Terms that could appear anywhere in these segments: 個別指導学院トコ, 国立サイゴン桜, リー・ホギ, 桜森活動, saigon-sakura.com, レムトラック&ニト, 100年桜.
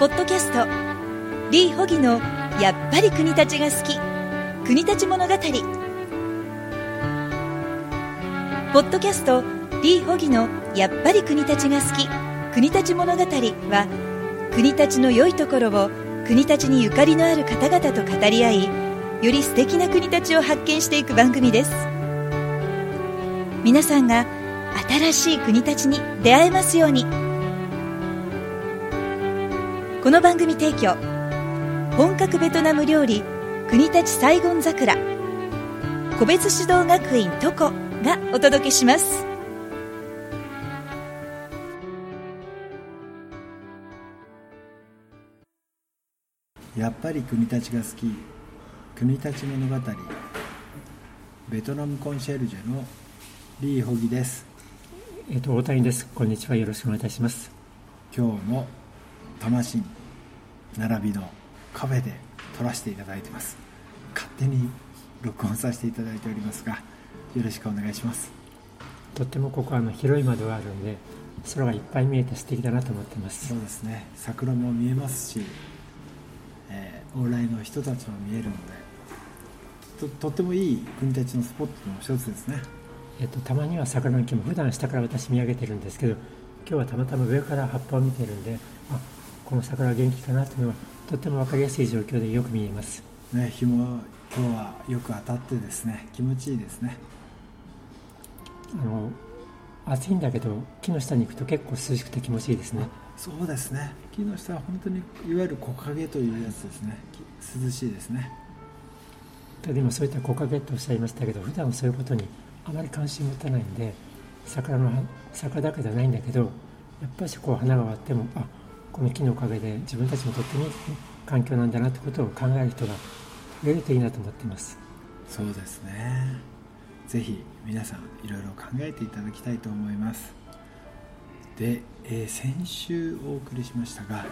ポッドキャスト、リー・ホギのやっぱり国立が好き、国立物語。ポッドキャスト、リー・ホギのやっぱり国立が好き、国立物語は、国立の良いところを国立にゆかりのある方々と語り合い、より素敵な国立を発見していく番組です。皆さんが新しい国立に出会えますように。この番組提供、本格ベトナム料理国立サイゴン桜、個別指導学院トコがお届けします。やっぱり国立が好き、国立物語。ベトナムコンシェルジュのリー・ホギです。大谷です。こんにちは、よろしくお願いいたします。今日も魂並びのカフェで撮らせていただいてます。勝手に録音させていただいておりますが、よろしくお願いします。とってもここは広い窓があるので、空がいっぱい見えて素敵だなと思ってます。そうですね、桜も見えますし、往来の人たちも見えるので、 とってもいい国立のスポットの一つですね。たまには桜の木も、普段下から私見上げてるんですけど、今日はたまたま上から葉っぱを見てるんで、この桜は元気かなというのはとっても分かりやすい状況でよく見えます、ね。日も今日はよく当たってですね、気持ちいいですね。暑いんだけど、木の下に行くと結構涼しくて気持ちいいですね。そうですね、木の下は本当にいわゆる木陰というやつですね、はい、涼しいですね。今そういった木陰とおっしゃいましたけど、普段はそういうことにあまり関心持たないんで、桜だけじゃないんだけど、やっぱりこう花が割っても、この木のおかげで自分たちもとってもいい環境なんだなということを考える人が増えるといいなと思っています。そうですね、ぜひ皆さんいろいろ考えていただきたいと思います。で、先週お送りしましたが、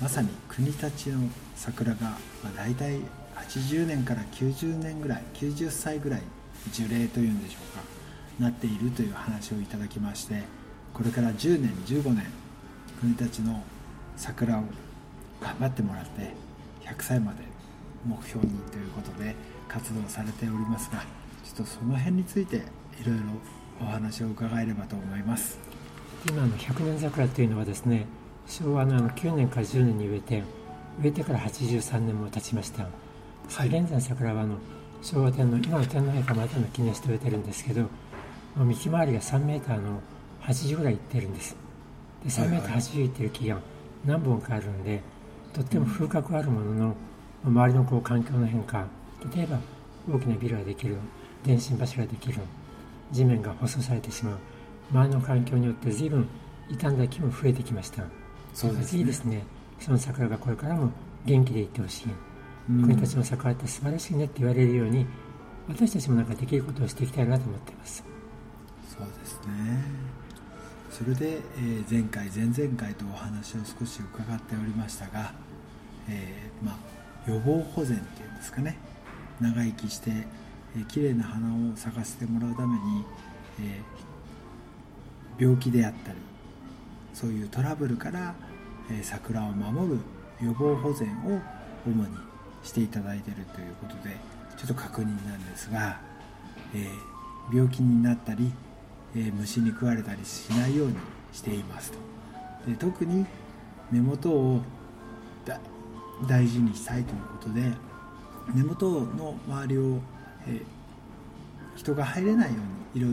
まさに国立の桜が、だいたい80年から90年ぐらい、90歳ぐらい樹齢というんでしょうか、なっているという話をいただきまして、これから10年15年国立の桜を頑張ってもらって、100歳まで目標にということで活動されておりますが、ちょっとその辺についていろいろお話を伺えればと思います。今の100年桜というのはですね、昭和の9年から10年に植えてから83年も経ちました。はい、現在の桜は昭和天皇、今の天皇陛下までの記念して植えてるんですけど、幹回りが3メーターの80ぐらいいってるんです。で、3メーター80いってる木が何本かあるんで、とっても風格あるものの、周りのこう環境の変化、例えば大きなビルができる、電信柱ができる、地面が舗装されてしまう、周りの環境によって随分傷んだ木も増えてきました。そうですね、いいですね。その桜がこれからも元気でいってほしい、国立の桜って素晴らしいねって言われるように、私たちもなんかできることをしていきたいなと思っています。そうですね。それで、前回前々回とお話を少し伺っておりましたが、予防保全っていうんですかね、長生きして綺麗な花を咲かせてもらうために、病気であったりそういうトラブルから、桜を守る予防保全を主にしていただいているということで、ちょっと確認なんですが、病気になったり虫に食われたりしないようにしていますと。で、特に根元を大事にしたいということで、根元の周りを、人が入れないようにい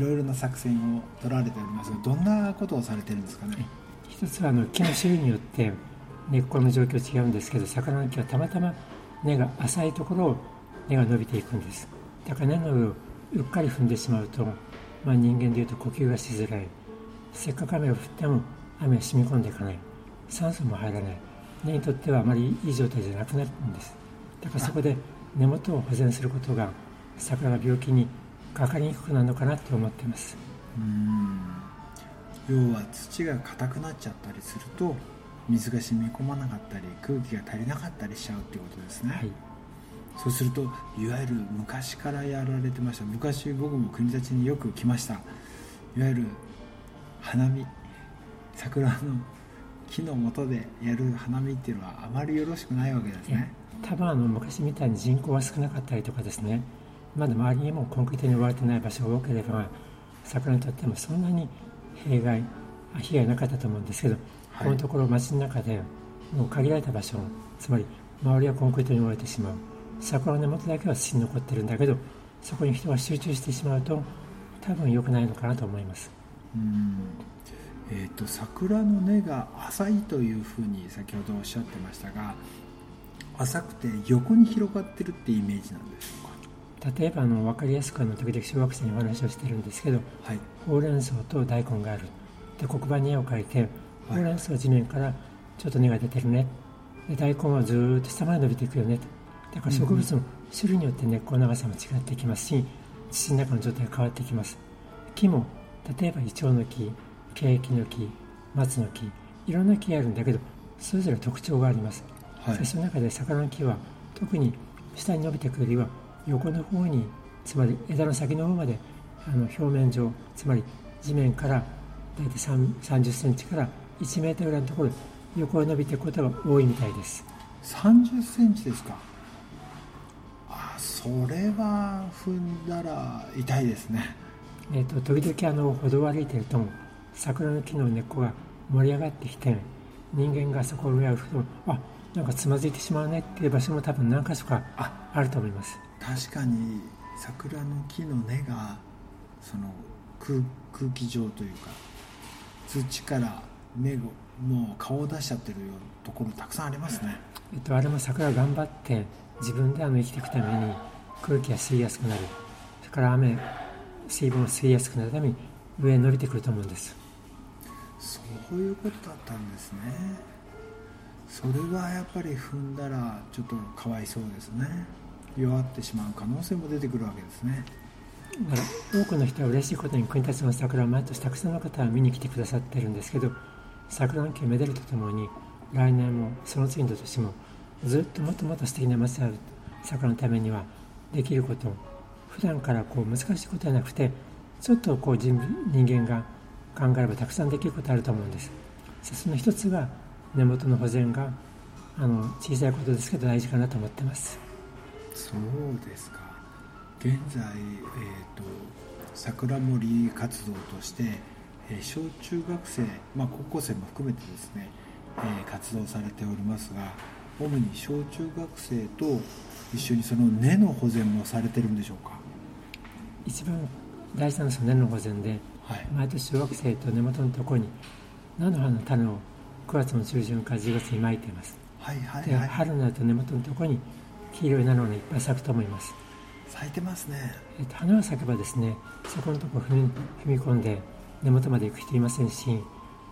ろいろな作戦を取られておりますが、どんなことをされてるんですかね。一つは木の種類によって根っこの状況違うんですけど、魚の木はたまたま根が浅いところを根が伸びていくんです。だから根の上をうっかり踏んでしまうと、人間でいうと呼吸がしづらい、せっかく雨を降っても雨が染み込んでいかない、酸素も入らない、根にとってはあまりいい状態じゃなくなるんです。だからそこで根元を保全することが、桜が病気にかかりにくくなるのかなと思っています。要は土が硬くなっちゃったりすると、水が染み込まなかったり空気が足りなかったりしちゃうっていうことですね。はい、そうするといわゆる昔からやられてました、昔僕も国立によく来ました、いわゆる花見、桜の火の下でやる花見っていうのはあまりよろしくないわけですね。多分昔みたいに人口は少なかったりとかですね、まだ周りにもコンクリートに覆われてない場所が多ければ桜にとってもそんなに被害なかったと思うんですけど、はい、このところ街の中でもう限られた場所、つまり周りはコンクリートに覆われてしまう、桜の根元だけは土に残ってるんだけど、そこに人が集中してしまうと多分良くないのかなと思います。桜の根が浅いというふうに先ほどおっしゃってましたが、浅くて横に広がってるってイメージなんでしょうか。例えば分かりやすく時々小学生にお話をしてるんですけど、はい、ほうれん草と大根があるで黒板に絵を描いて、ほうれん草は地面からちょっと根が出てるね、で大根はずっと下まで伸びていくよねと。だから植物の種類によって根っこの長さも違ってきますし、土の中の状態が変わってきます。木も例えばイチョウの木、ケヤキの木、松の木、いろんな木があるんだけど、それぞれ特徴があります、はい、その中で桜の木は特に下に伸びてくるよりは横の方に、つまり枝の先の方まで表面上、つまり地面から大体30センチから1メートルぐらいのところで横に伸びていくことが多いみたいです。30センチですか。それは踏んだら痛いですね。時々歩道を歩いていると桜の木の根っこが盛り上がってきて、人間がそこを上を振ると、あ、なんかつまずいてしまうねっていう場所も多分何か所かあると思います。確かに桜の木の根がその 空気上というか土から根がもう顔を出しちゃってるところたくさんありますね。あれも桜頑張って自分で生きていくために空気が吸いやすくなる、それから雨、水分を吸いやすくなるために上に伸びてくると思うんです。そういうことだったんですね。それはやっぱり踏んだらちょっとかわいそうですね。弱ってしまう可能性も出てくるわけですね。だから多くの人は嬉しいことに国立の桜を毎年たくさんの方は見に来てくださってるんですけど、桜の木をめでるとともに来年もその次の年もずっともっともっと素敵な街である桜のためにはできること、普段から難しいことじゃなくてちょっと人間が考えればたくさんできることあると思うんです。その一つが根元の保全が小さいことですけど大事かなと思ってます。そうですか。現在、桜森活動として小中学生、高校生も含めてですね、活動されておりますが、主に小中学生と一緒にその根の保全もされてるんでしょうか。一番大事なのは根の保全で、はい、毎年小学生と根元のところに菜の花の種を9月の中旬から10月にまいています、はいはいはい、で春になると根元のところに黄色い菜の花いっぱい咲くと思います。咲いてますね。花が咲けばですね、そこのところ踏み込んで根元まで行く人いませんし、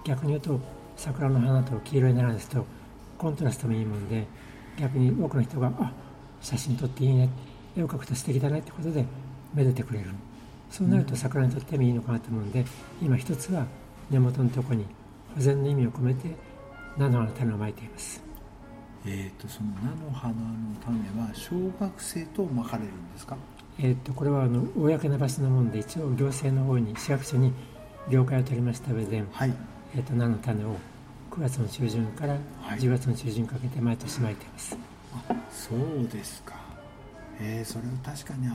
逆に言うと桜の花と黄色い菜ですとコントラストもいいもんで、逆に多くの人が写真撮っていいね、絵を描くと素敵だねってことでめでてくれる。そうなると桜にとってもいいのかなと思うんで、今一つは根元のとこに保全の意味を込めて菜の花の種をまいています。その菜の花の種は小学生とまかれるんですか。これは公の場所なもんで、一応行政の方に市役所に了解を取りました上で、はい、菜の種を9月の中旬から10月の中旬にかけて毎年まいています、はい、そうですか。それは確かに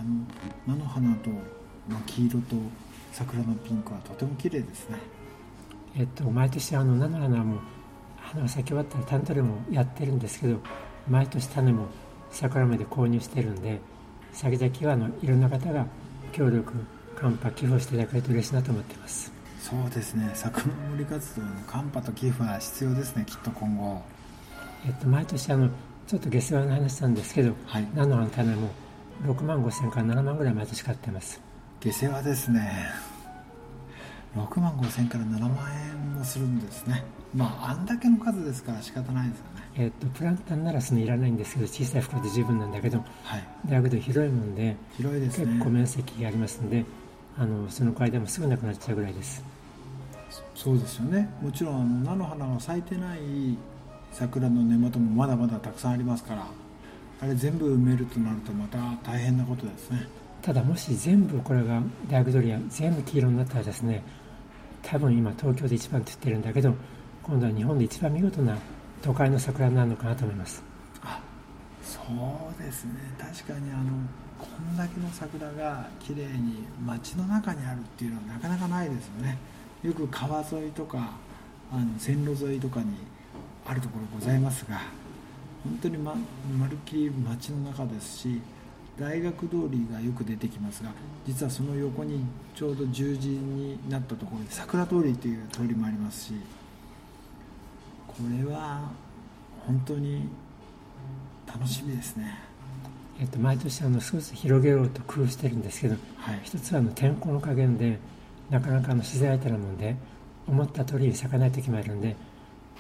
菜の花と黄色と桜のピンクはとても綺麗ですね。毎年菜の花も花が咲き終わったら種取りもやってるんですけど、毎年種も桜まで購入してるんで、先々はいろんな方が協力、カンパ、寄付をしていただけると嬉しいなと思ってます。そうですね。桜の森活動のカンパと寄付は必要ですね、きっと今後。毎年ちょっと下世話の話なんですけど、はい、菜の花の種も65,000から7万ぐらい毎年買ってます。下世話ですね。65,000から7万円もするんですね。あんだけの数ですから仕方ないですよね。プランターならいらないんですけど、小さい袋で十分なんだけど、はい、だけど広いもんで、広いですね。結構面積がありますので、その間もすぐなくなっちゃうぐらいです。そうですよね。もちろん菜の花が咲いてない桜の根元もまだまだたくさんありますから、あれ全部埋めるとなるとまた大変なことですね。ただもし全部これがダークドリア全部黄色になったらですね、多分今東京で一番って言ってるんだけど、今度は日本で一番見事な都会の桜になるのかなと思います。あ、そうですね。確かにこんだけの桜がきれいに街の中にあるっていうのはなかなかないですよね。よく川沿いとか線路沿いとかにあるところございますが、本当に まるっきり街の中ですし、大学通りがよく出てきますが、実はその横にちょうど10時になったところで桜通りという通りもありますし、これは本当に楽しみですね。毎年少し広げようと工夫してるんですけど、はい、一つは天候の加減でなかなか自然相手なもんで思った通りに咲かない時もあるんで、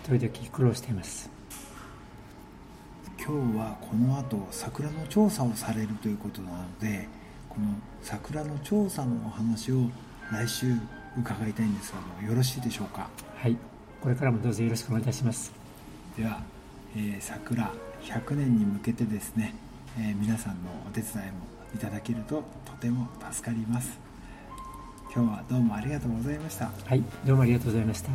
時々苦労しています。今日はこの後桜の調査をされるということなので、この桜の調査のお話を来週伺いたいんですが、よろしいでしょうか。はい、これからもどうぞよろしくお願いいたします。では、桜100年に向けてですね、皆さんのお手伝いもいただけるととても助かります。今日はどうもありがとうございました。はい、どうもありがとうございました。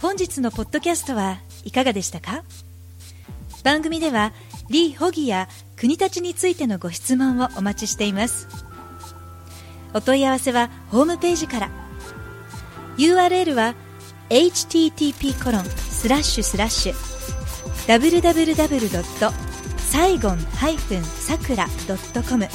本日のポッドキャストはいかがでしたか。番組では李保義や国立についてのご質問をお待ちしています。お問い合わせはホームページから。URL は http://www.saigon-sakura.com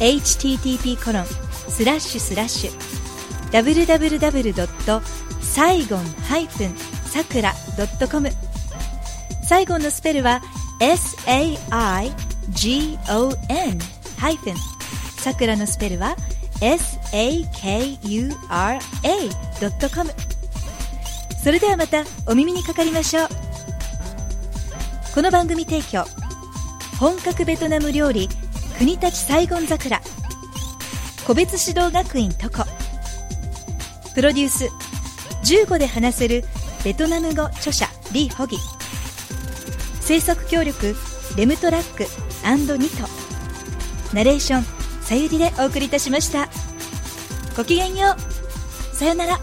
http://www.saigon-sakura.com サイゴンのスペルは SAIGON さくらのスペルは SAKURA.com。 それではまたお耳にかかりましょう。この番組提供、本格ベトナム料理国立サイゴン桜、個別指導学院トコプロデュース、15で話せるベトナム語著者李保義、制作協力レムトラック&ニト、ナレーションさゆりでお送りいたしました。ごきげんよう。さよなら。